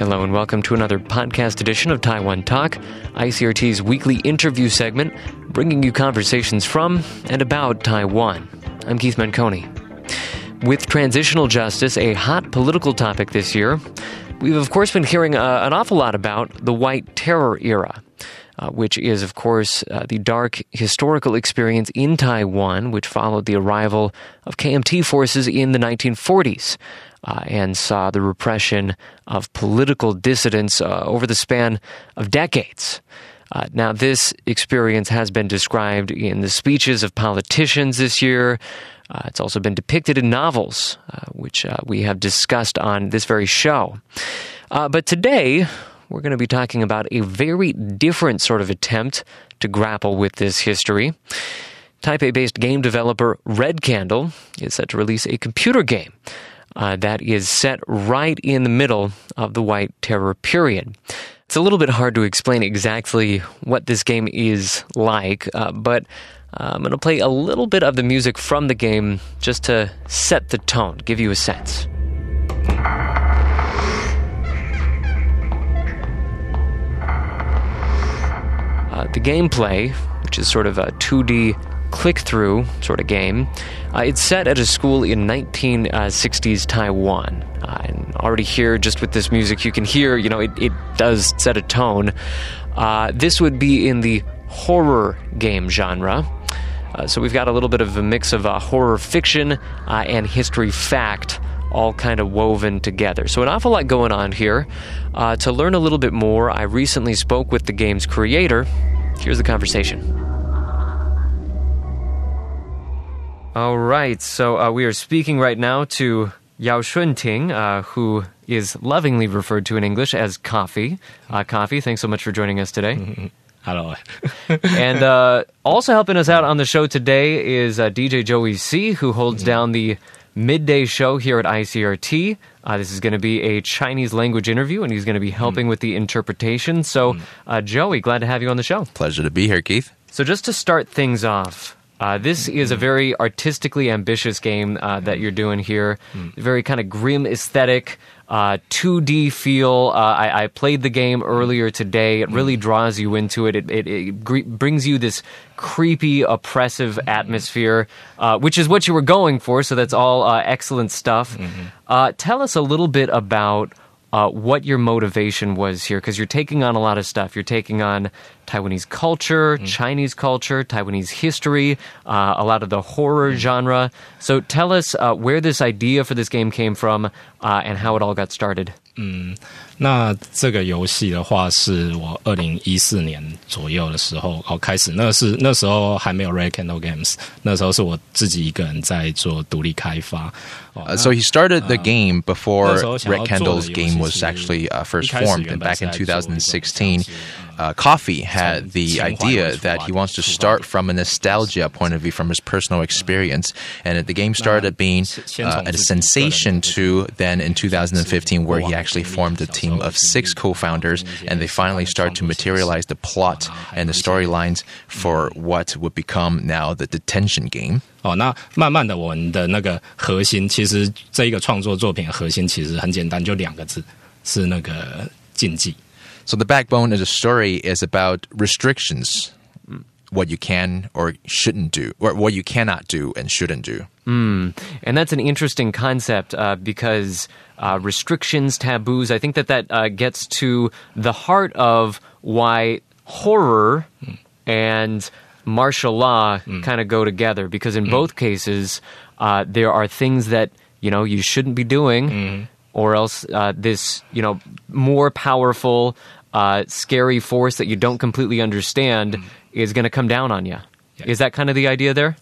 Hello and welcome to another podcast edition of Taiwan Talk, ICRT's weekly interview segment, bringing you conversations from and about Taiwan. I'm Keith Mancone. With transitional justice, a hot political topic this year, we've of course been hearing an awful lot about the White Terror era, which is, of course, the dark historical experience in Taiwan, which followed the arrival of KMT forces in the 1940s and saw the repression of political dissidents over the span of decades. Now, this experience has been described in the speeches of politicians this year. It's also been depicted in novels, which we have discussed on this very show. But today, we're going to be talking about a very different sort of attempt to grapple with this history. Taipei-based game developer Red Candle is set to release a computer game that is set right in the middle of the White Terror period. It's a little bit hard to explain exactly what this game is like, but I'm going to play a little bit of the music from the game just to set the tone, give you a sense. The gameplay, which is sort of a 2D click-through sort of game, it's set at a school in 1960s Taiwan. And already here, just with this music, you can hear, you know, it does set a tone. This would be in the horror game genre. So we've got a little bit of a mix of horror fiction and history fact all kind of woven together. So an awful lot going on here. To learn a little bit more, I recently spoke with the game's creator. Here's the conversation. All right, so we are speaking right now to Yao Shunting, who is lovingly referred to in English as Coffee. Coffee, thanks so much for joining us today. Mm-hmm. Hello. And also helping us out on the show today is DJ Joey C, who holds down the midday show here at ICRT. This is going to be a Chinese language interview, and he's going to be helping with the interpretation. So, Joey, glad to have you on the show. Pleasure to be here, Keith. So just to start things off, this is a very artistically ambitious game that you're doing here. Very kind of grim aesthetic, 2D feel. I played the game earlier today. It really draws you into it. It brings you this creepy, oppressive atmosphere, which is what you were going for, so that's all excellent stuff. Tell us a little bit about what your motivation was here, because you're taking on a lot of stuff. You're taking on Taiwanese culture, Chinese culture, Taiwanese history, a lot of the horror genre. So tell us where this idea for this game came from and how it all got started. 那这个游戏的话是我 2014年左右的时候 开始 那时候还没有 Red Candle Games 那时候是我自己一个人在做独立开发 So he started the game before Red Candle's game was actually first formed, and back in 2016 Coffee had the idea that he wants to start from a nostalgia point of view, from his personal experience, and the game started being a sensation to then in 2015, where he actually formed a team of 6 co-founders, and they finally started to materialize the plot and the storylines for what would become now the Detention game. 那慢慢的我们的那个核心，其实这一个创作作品核心其实很简单，就两个字，是那个禁忌。 So the backbone of the story is about restrictions, what you can or shouldn't do, or what you cannot do and shouldn't do. And that's an interesting concept because restrictions, taboos, I think that gets to the heart of why horror and martial law kind of go together, because in both cases, there are things that, you know, you shouldn't be doing, or else this, you know, more powerful, scary force that you don't completely understand is going to come down on you. Is that kind of the idea there?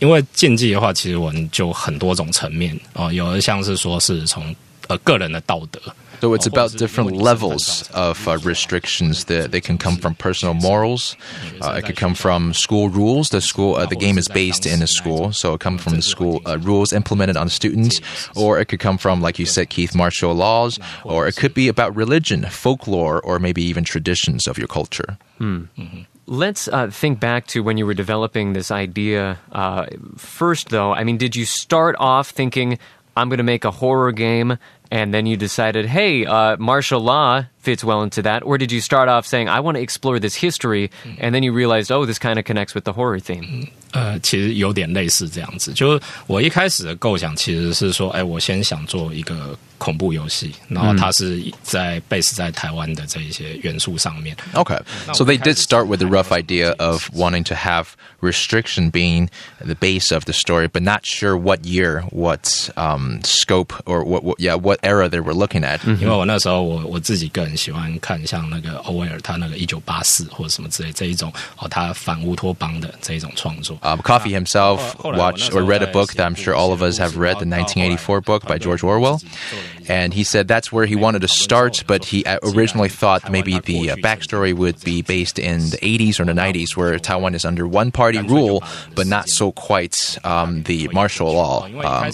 因为禁忌的话其实我们就很多种层面 有的像是说是从 个人的道德 So it's about different levels of restrictions. They can come from personal morals. It could come from school rules. The game is based in a school, so it comes from the school rules implemented on students. Or it could come from, like you said, Keith, martial laws. Or it could be about religion, folklore, or maybe even traditions of your culture. Let's think back to when you were developing this idea. First, though, I mean, did you start off thinking, I'm going to make a horror game And then you decided, hey, martial law fits well into that. Or did you start off saying, I want to explore this history, and then you realized, oh, this kind of connects with the horror theme? 其实有点类似这样子，就是我一开始的构想其实是说，哎，我先想做一个恐怖游戏，然后它是在 base 在台湾的这一些元素上面。Okay, so they did start with the rough idea of wanting to have restriction being the base of the story, but not sure what year, what scope, or what era they were looking at. 因为我那时候我自己个人喜欢看像那个欧威尔他那个1984或者什么之类这一种哦，他反乌托邦的这一种创作。Coffee himself watched or read a book that I'm sure all of us have read, the 1984 book by George Orwell. And he said that's where he wanted to start, but he originally thought maybe the backstory would be based in the 80s or the 90s, where Taiwan is under one-party rule, but not so quite the martial law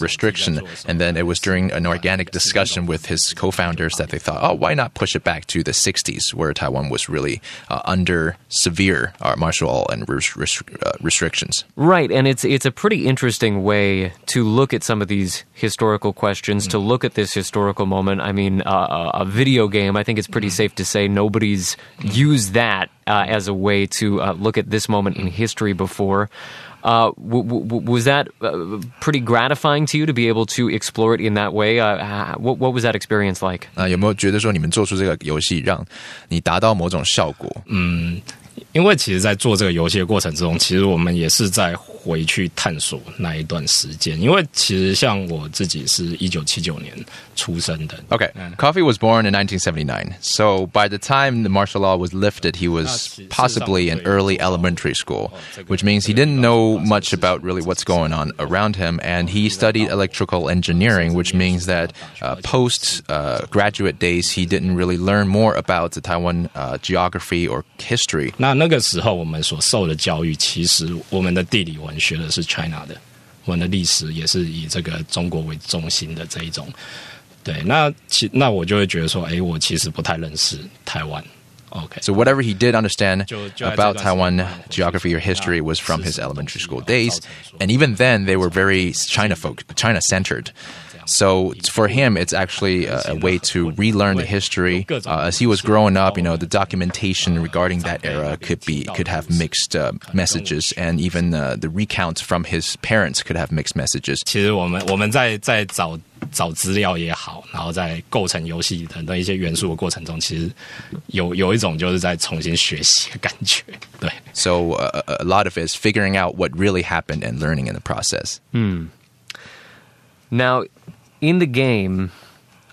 restriction. And then it was during an organic discussion with his co-founders that they thought, oh, why not push it back to the 60s, where Taiwan was really under severe martial law and restrictions. Right, and it's a pretty interesting way to look at some of these historical questions, to look at this historical moment. I mean, a video game, I think it's pretty safe to say nobody's used that as a way to look at this moment in history before. Was that pretty gratifying to you to be able to explore it in that way? What was that experience like? 有没有觉得说你们做出这个游戏让你达到某种效果？因为其实在做这个游戏的过程之中，其实我们也是在回去探索那一段时间。因为其实像我自己是1979年出生的。Okay, Coffee was born in 1979. So by the time the martial law was lifted, he was possibly in early elementary school, which means he didn't know much about really what's going on around him. And he studied electrical engineering, which means that post-graduate days, he didn't really learn more about the Taiwan geography or history. 那个时候我们所受的教育，其实我们的地理文学的是 China 的，我们的历史也是以这个中国为中心的这一种。对，那我就会觉得说，哎，我其实不太认识台湾。Okay. So whatever he did understand about Taiwan geography or history was from his elementary school days, and even then they were very China-centered. So for him, it's actually a way to relearn the history. As he was growing up, you know, the documentation regarding that era could have mixed messages, and even the recounts from his parents could have mixed messages. 其实我们在找资料也好，然后在构成游戏等等一些元素的过程中，其实有一种就是在重新学习的感觉。对 ，So a lot of it is figuring out what really happened and learning in the process. Now, in the game,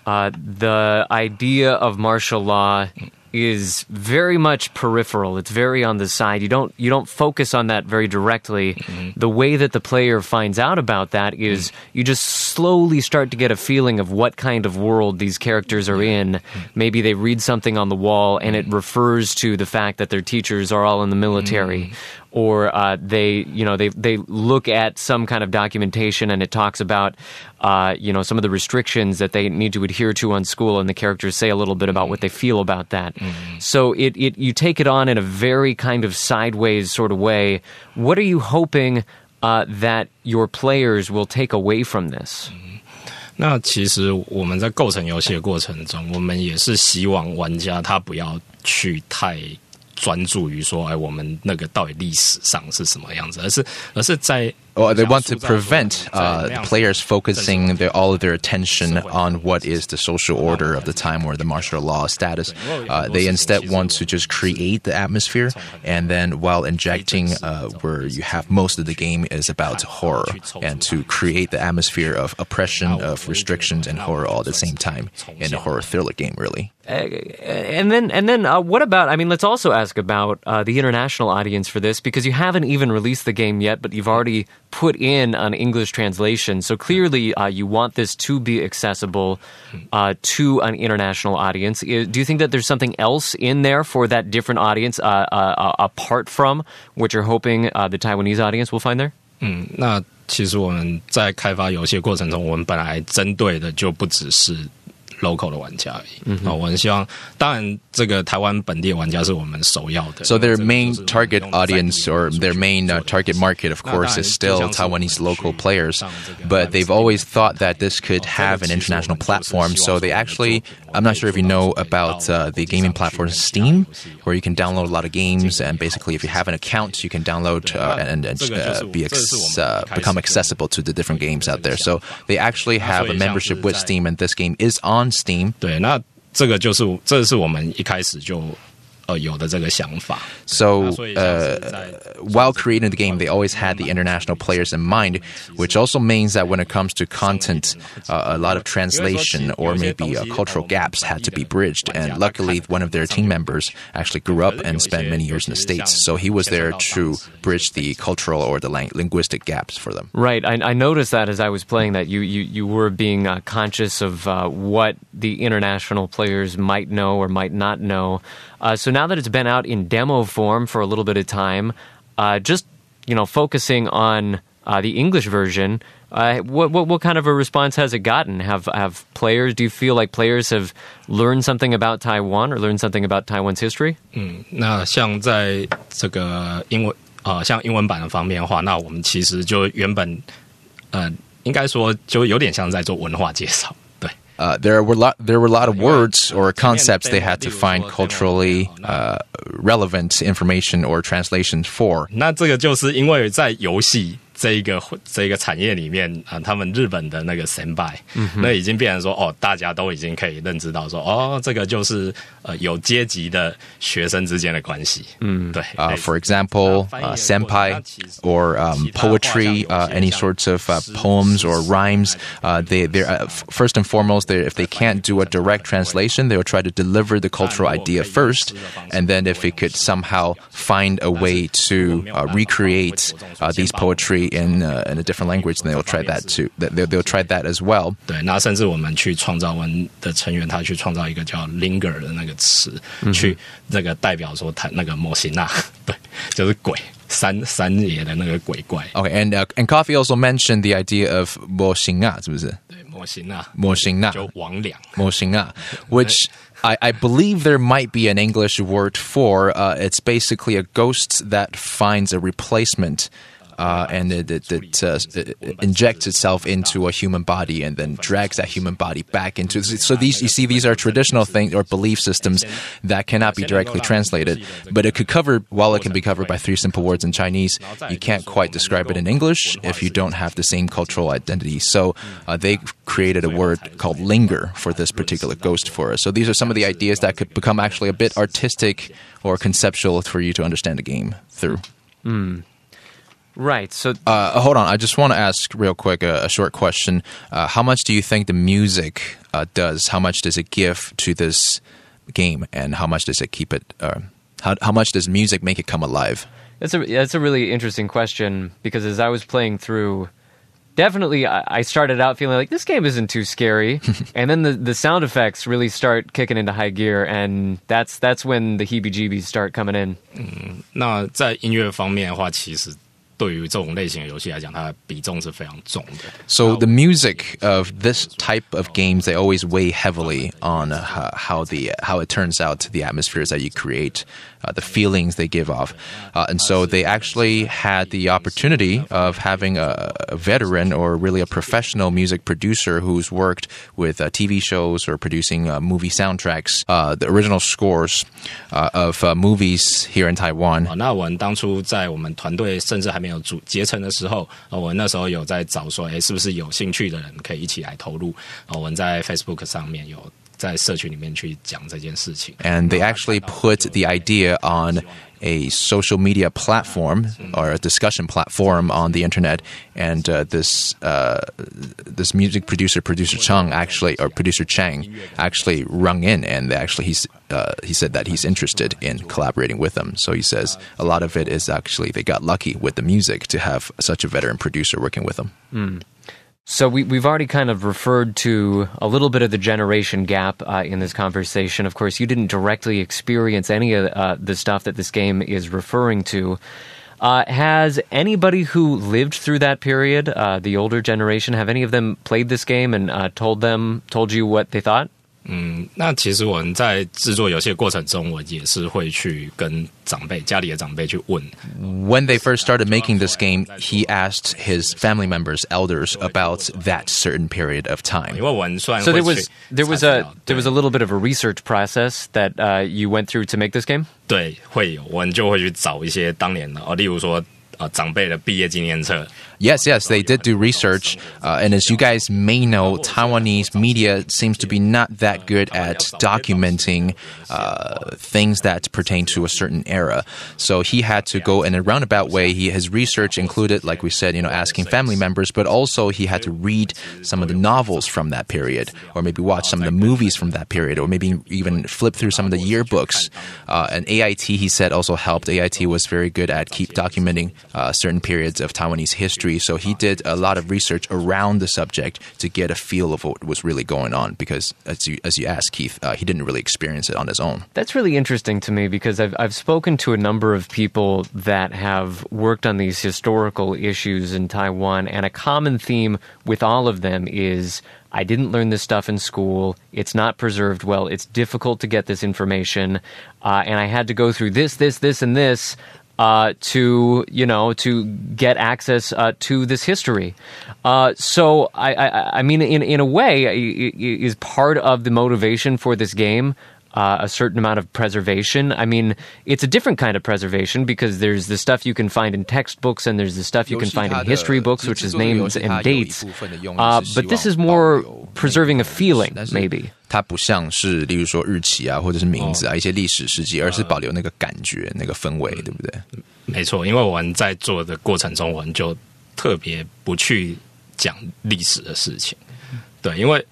the idea of martial law is very much peripheral. It's very on the side. You don't focus on that very directly. The way that the player finds out about that is you just slowly start to get a feeling of what kind of world these characters are in. Maybe they read something on the wall and it refers to the fact that their teachers are all in the military. Or they look at some kind of documentation and it talks about some of the restrictions that they need to adhere to on school, and the characters say a little bit about what they feel about that. So it you take it on in a very kind of sideways sort of way. What are you hoping that your players will take away from this? 那其实我们在构成游戏的过程中，我们也是希望玩家他不要去太专注于说，哎，我们那个到底历史上是什么样子，而是在。Well, they want to prevent players focusing all of their attention on what is the social order of the time or the martial law status. They instead want to just create the atmosphere, and then while injecting where you have most of the game is about horror, and to create the atmosphere of oppression, of restrictions, and horror all at the same time in a horror thriller game, really. And then what about, I mean, let's also ask about the international audience for this, because you haven't even released the game yet, but you've already put in an English translation. So clearly you want this to be accessible to an international audience. Do you think that there's something else in there for that different audience apart from what you're hoping the Taiwanese audience will find there? 那其实我们在开发游戏的过程中，我们本来针对的就不只是 local 的玩家而已。嗯，我很希望，当然这个台湾本地的玩家是我们首要的。So their main target audience or their main target market, of course, is still Taiwanese local players. But they've always thought that this could have an international platform. So they actually, I'm not sure if you know about the gaming platform Steam, where you can download a lot of games. And basically, if you have an account, you can download become accessible to the different games out there. So they actually have a membership with Steam, and this game is on Steam. 对，那这个就是这是我们一开始就有的这个想法。So while creating the game, they always had the international players in mind, which also means that when it comes to content, a lot of translation or maybe cultural gaps had to be bridged. And luckily, one of their team members actually grew up and spent many years in the States, so he was there to bridge the cultural or the linguistic gaps for them. Right. I noticed that as I was playing that you were being conscious of what the international players might know or might not know. So now that it's been out in demo form for a little bit of time, just focusing on the English version, what kind of a response has it gotten? Have players? Do you feel like players have learned something about Taiwan or learned something about Taiwan's history? 那像在这个像英文版的方面的话，那我们其实就原本应该说就有点像在做文化介绍。There were a lot of words or concepts they had to find culturally relevant information or translations for. 那这个就是因为在游戏这个产业里面啊，他们日本的那个senpai，那已经变成说哦，大家都已经可以认知到说哦，这个就是有阶级的学生之间的关系。嗯，对。For example, senpai or poetry, any sorts of poems or rhymes. They're first and foremost, if they can't do a direct translation, they will try to deliver the cultural idea first, and then if it could somehow find a way to recreate these poetry in a different language, then they'll try that too. They'll try that as well. 对，那甚至我们去创造文的成员，他去创造一个叫 linger 的那个词，去那个代表说他那个摩西纳，对，就是鬼。Okay, and Coffee also mentioned the idea of 模型啊，是不是？对，模型啊，就王两，模型啊 ，which I believe there might be an English word for. It's basically a ghost that finds a replacement. And it injects itself into a human body and then drags that human body back into. So these are traditional things or belief systems that cannot be directly translated, but it can be covered by three simple words in Chinese. You can't quite describe it in English if you don't have the same cultural identity. So they created a word called linger for this particular ghost for us. So these are some of the ideas that could become actually a bit artistic or conceptual for you to understand the game through. Mm. Right. So, hold on. I just want to ask real quick a short question. How much do you think the music does? How much does it give to this game, and how much does it keep it? How much does music make it come alive? That's a really interesting question because as I was playing through, definitely I started out feeling like this game isn't too scary, and then the sound effects really start kicking into high gear, and that's when the heebie-jeebies start coming in. 那在音乐方面的话，其实。So the music of this type of games, they always weigh heavily on how it turns out the atmospheres that you create, the feelings they give off. And so they actually had the opportunity of having a veteran or really a professional music producer who's worked with TV shows or producing movie soundtracks, the original scores of movies here in Taiwan. 那我们当初在我们团队甚至还没有结成的时候，我那时候有在找说，是不是有兴趣的人可以一起来投入？我们在 Facebook 上面有在社群里面去讲这件事情。And they actually put the idea on a social media platform or a discussion platform on the internet, and this music producer Chang actually rung in, and he said that he's interested in collaborating with them. So he says a lot of it is actually they got lucky with the music to have such a veteran producer working with them. Mm. So we've already kind of referred to a little bit of the generation gap in this conversation. Of course, you didn't directly experience any of the stuff that this game is referring to. Has anybody who lived through that period, the older generation, have any of them played this game and told you what they thought? 那其实我们在制作游戏的过程中，我也是会去跟长辈、家里的长辈去问。When they first started making this game, he asked his family members, elders, about that certain period of time. So there was a little bit of a research process that you went through to make this game? 对，会有，我们就会去找一些当年的，例如说。Yes, they did do research, and as you guys may know, Taiwanese media seems to be not that good at documenting things that pertain to a certain era. So he had to go in a roundabout way. His research included, like we said, asking family members, but also he had to read some of the novels from that period, or maybe watch some of the movies from that period, or maybe even flip through some of the yearbooks. And AIT, he said, also helped. AIT was very good at keep documenting certain periods of Taiwanese history. So he did a lot of research around the subject to get a feel of what was really going on because, as you asked, Keith, he didn't really experience it on his own. That's really interesting to me because I've spoken to a number of people that have worked on these historical issues in Taiwan, and a common theme with all of them is I didn't learn this stuff in school. It's not preserved well. It's difficult to get this information, and I had to go through this, and this to get access to this history. So, I mean, in a way, is part of the motivation for this game a certain amount of preservation? I mean, it's a different kind of preservation because there's the stuff you can find in textbooks and there's the stuff you can find in history books, which is names and dates. But this is more preserving a feeling, maybe. 它不像是 例如说日期啊 或者是名字啊 一些历史事迹 而是保留那个感觉 那个氛围 对不对 没错 因为我们在做的过程中 我们就特别不去讲历史的事情 对 因为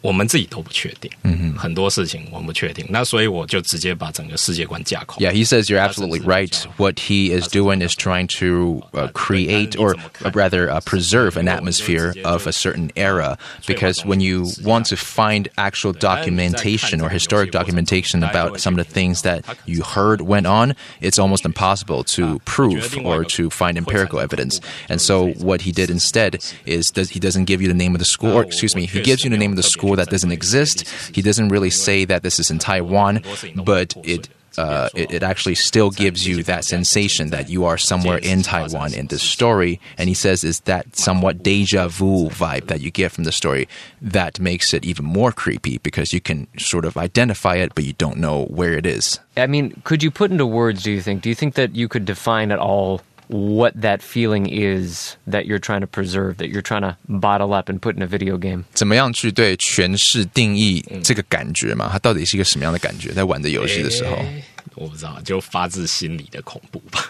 我们自己都不确定 很多事情我们不确定 那所以我就直接把整个世界观架空 Yeah, he says you're absolutely right. What he is doing is trying to create or rather preserve an atmosphere of a certain era because when you want to find actual documentation or historic documentation about some of the things that you heard went on, it's almost impossible to prove or to find empirical evidence. And so what he did instead is that he doesn't give you the name of the school, or excuse me, he gives you the name of the school that doesn't exist. He doesn't really say that this is in Taiwan, but it actually still gives you that sensation that you are somewhere in Taiwan in this story. And he says it's that somewhat deja vu vibe that you get from the story that makes it even more creepy because you can sort of identify it, but you don't know where it is. I mean, could you put into words, do you think that you could define at all what that feeling is that you're trying to preserve, that you're trying to bottle up and put in a video game? 怎么样去对诠释定义这个感觉嘛？ 它到底是一个什么样的感觉？ 在玩的游戏的时候？ 我不知道 就发自心里的恐怖吧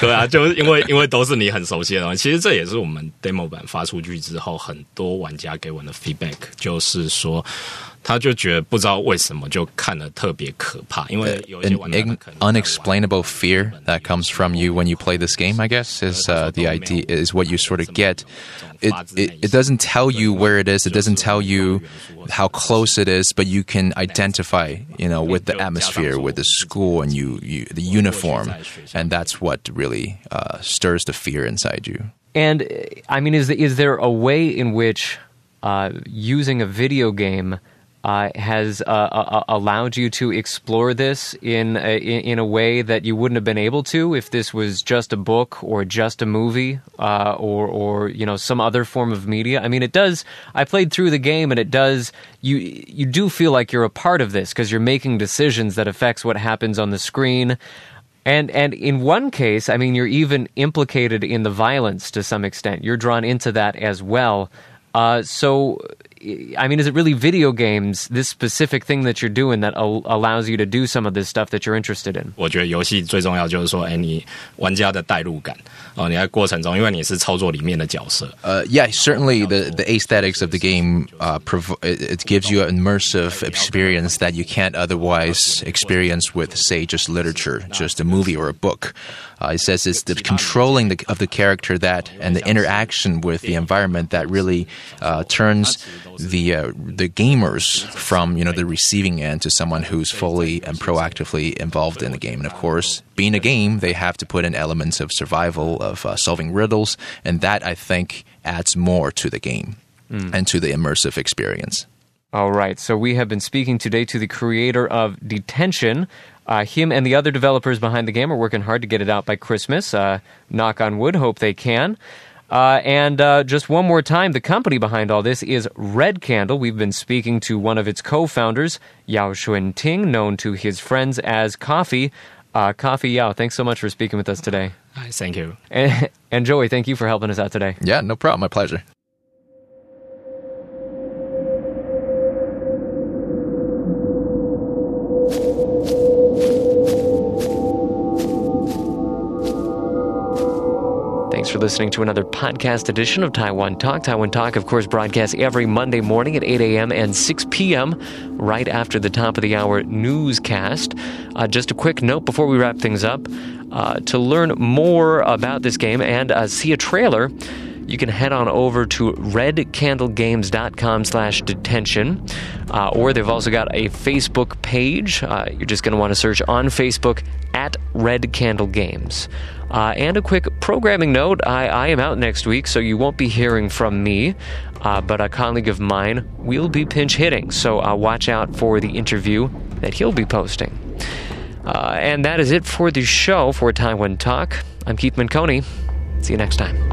对啊 就因为 都是你很熟悉的东西 其实这也是我们 demo 版 发出去之后 很多玩家给我们的 feedback 就是说 他就觉得不知道为什么就看得特别可怕 因为有一些玩家 Unexplainable fear that comes from you when you play this game, I guess, is the idea, is what you sort of get. It doesn't tell you where it is, it doesn't tell you how close it is, but you can identify, with the atmosphere, with the school and you the uniform, and that's what really stirs the fear inside you. And, I mean, is there a way in which using a video game has allowed you to explore this in a way that you wouldn't have been able to if this was just a book or just a movie or some other form of media? I mean, it does. I played through the game, and it does. You do feel like you're a part of this because you're making decisions that affects what happens on the screen. And in one case, I mean, you're even implicated in the violence to some extent. You're drawn into that as well. So, I mean, is it really video games, this specific thing that you're doing, that allows you to do some of this stuff that you're interested in? 我觉得游戏最重要就是说 你玩家的代入感 你在过程中因为你是操作里面的角色 Yeah, certainly the aesthetics of the game it gives you an immersive experience that you can't otherwise experience with, say, just literature, just a movie or a book. It says it's the controlling of the character that and the interaction with the environment that really turns the gamers from the receiving end to someone who's fully and proactively involved in the game. And of course, being a game, they have to put in elements of survival, of solving riddles, and that I think adds more to the game and to the immersive experience. All right, so we have been speaking today to the creator of Detention. Him and the other developers behind the game are working hard to get it out by Christmas. Knock on wood, hope they can. And just one more time, the company behind all this is Red Candle. We've been speaking to one of its co-founders, Yao Shunting, known to his friends as Coffee. Coffee, Yao, thanks so much for speaking with us today. Hi, thank you. And Joey, thank you for helping us out today. Yeah, no problem. My pleasure. Thanks for listening to another podcast edition of Taiwan Talk. Taiwan Talk, of course, broadcasts every Monday morning at 8 a.m. and 6 p.m. right after the top of the hour newscast. Just a quick note before we wrap things up. To learn more about this game and see a trailer, you can head on over to redcandlegames.com/detention. Or they've also got a Facebook page. You're just going to want to search on Facebook at Red Candle Games. And a quick programming note, I am out next week, so you won't be hearing from me. But a colleague of mine will be pinch hitting, so watch out for the interview that he'll be posting. And that is it for the show for Taiwan Talk. I'm Keith Mancone. See you next time.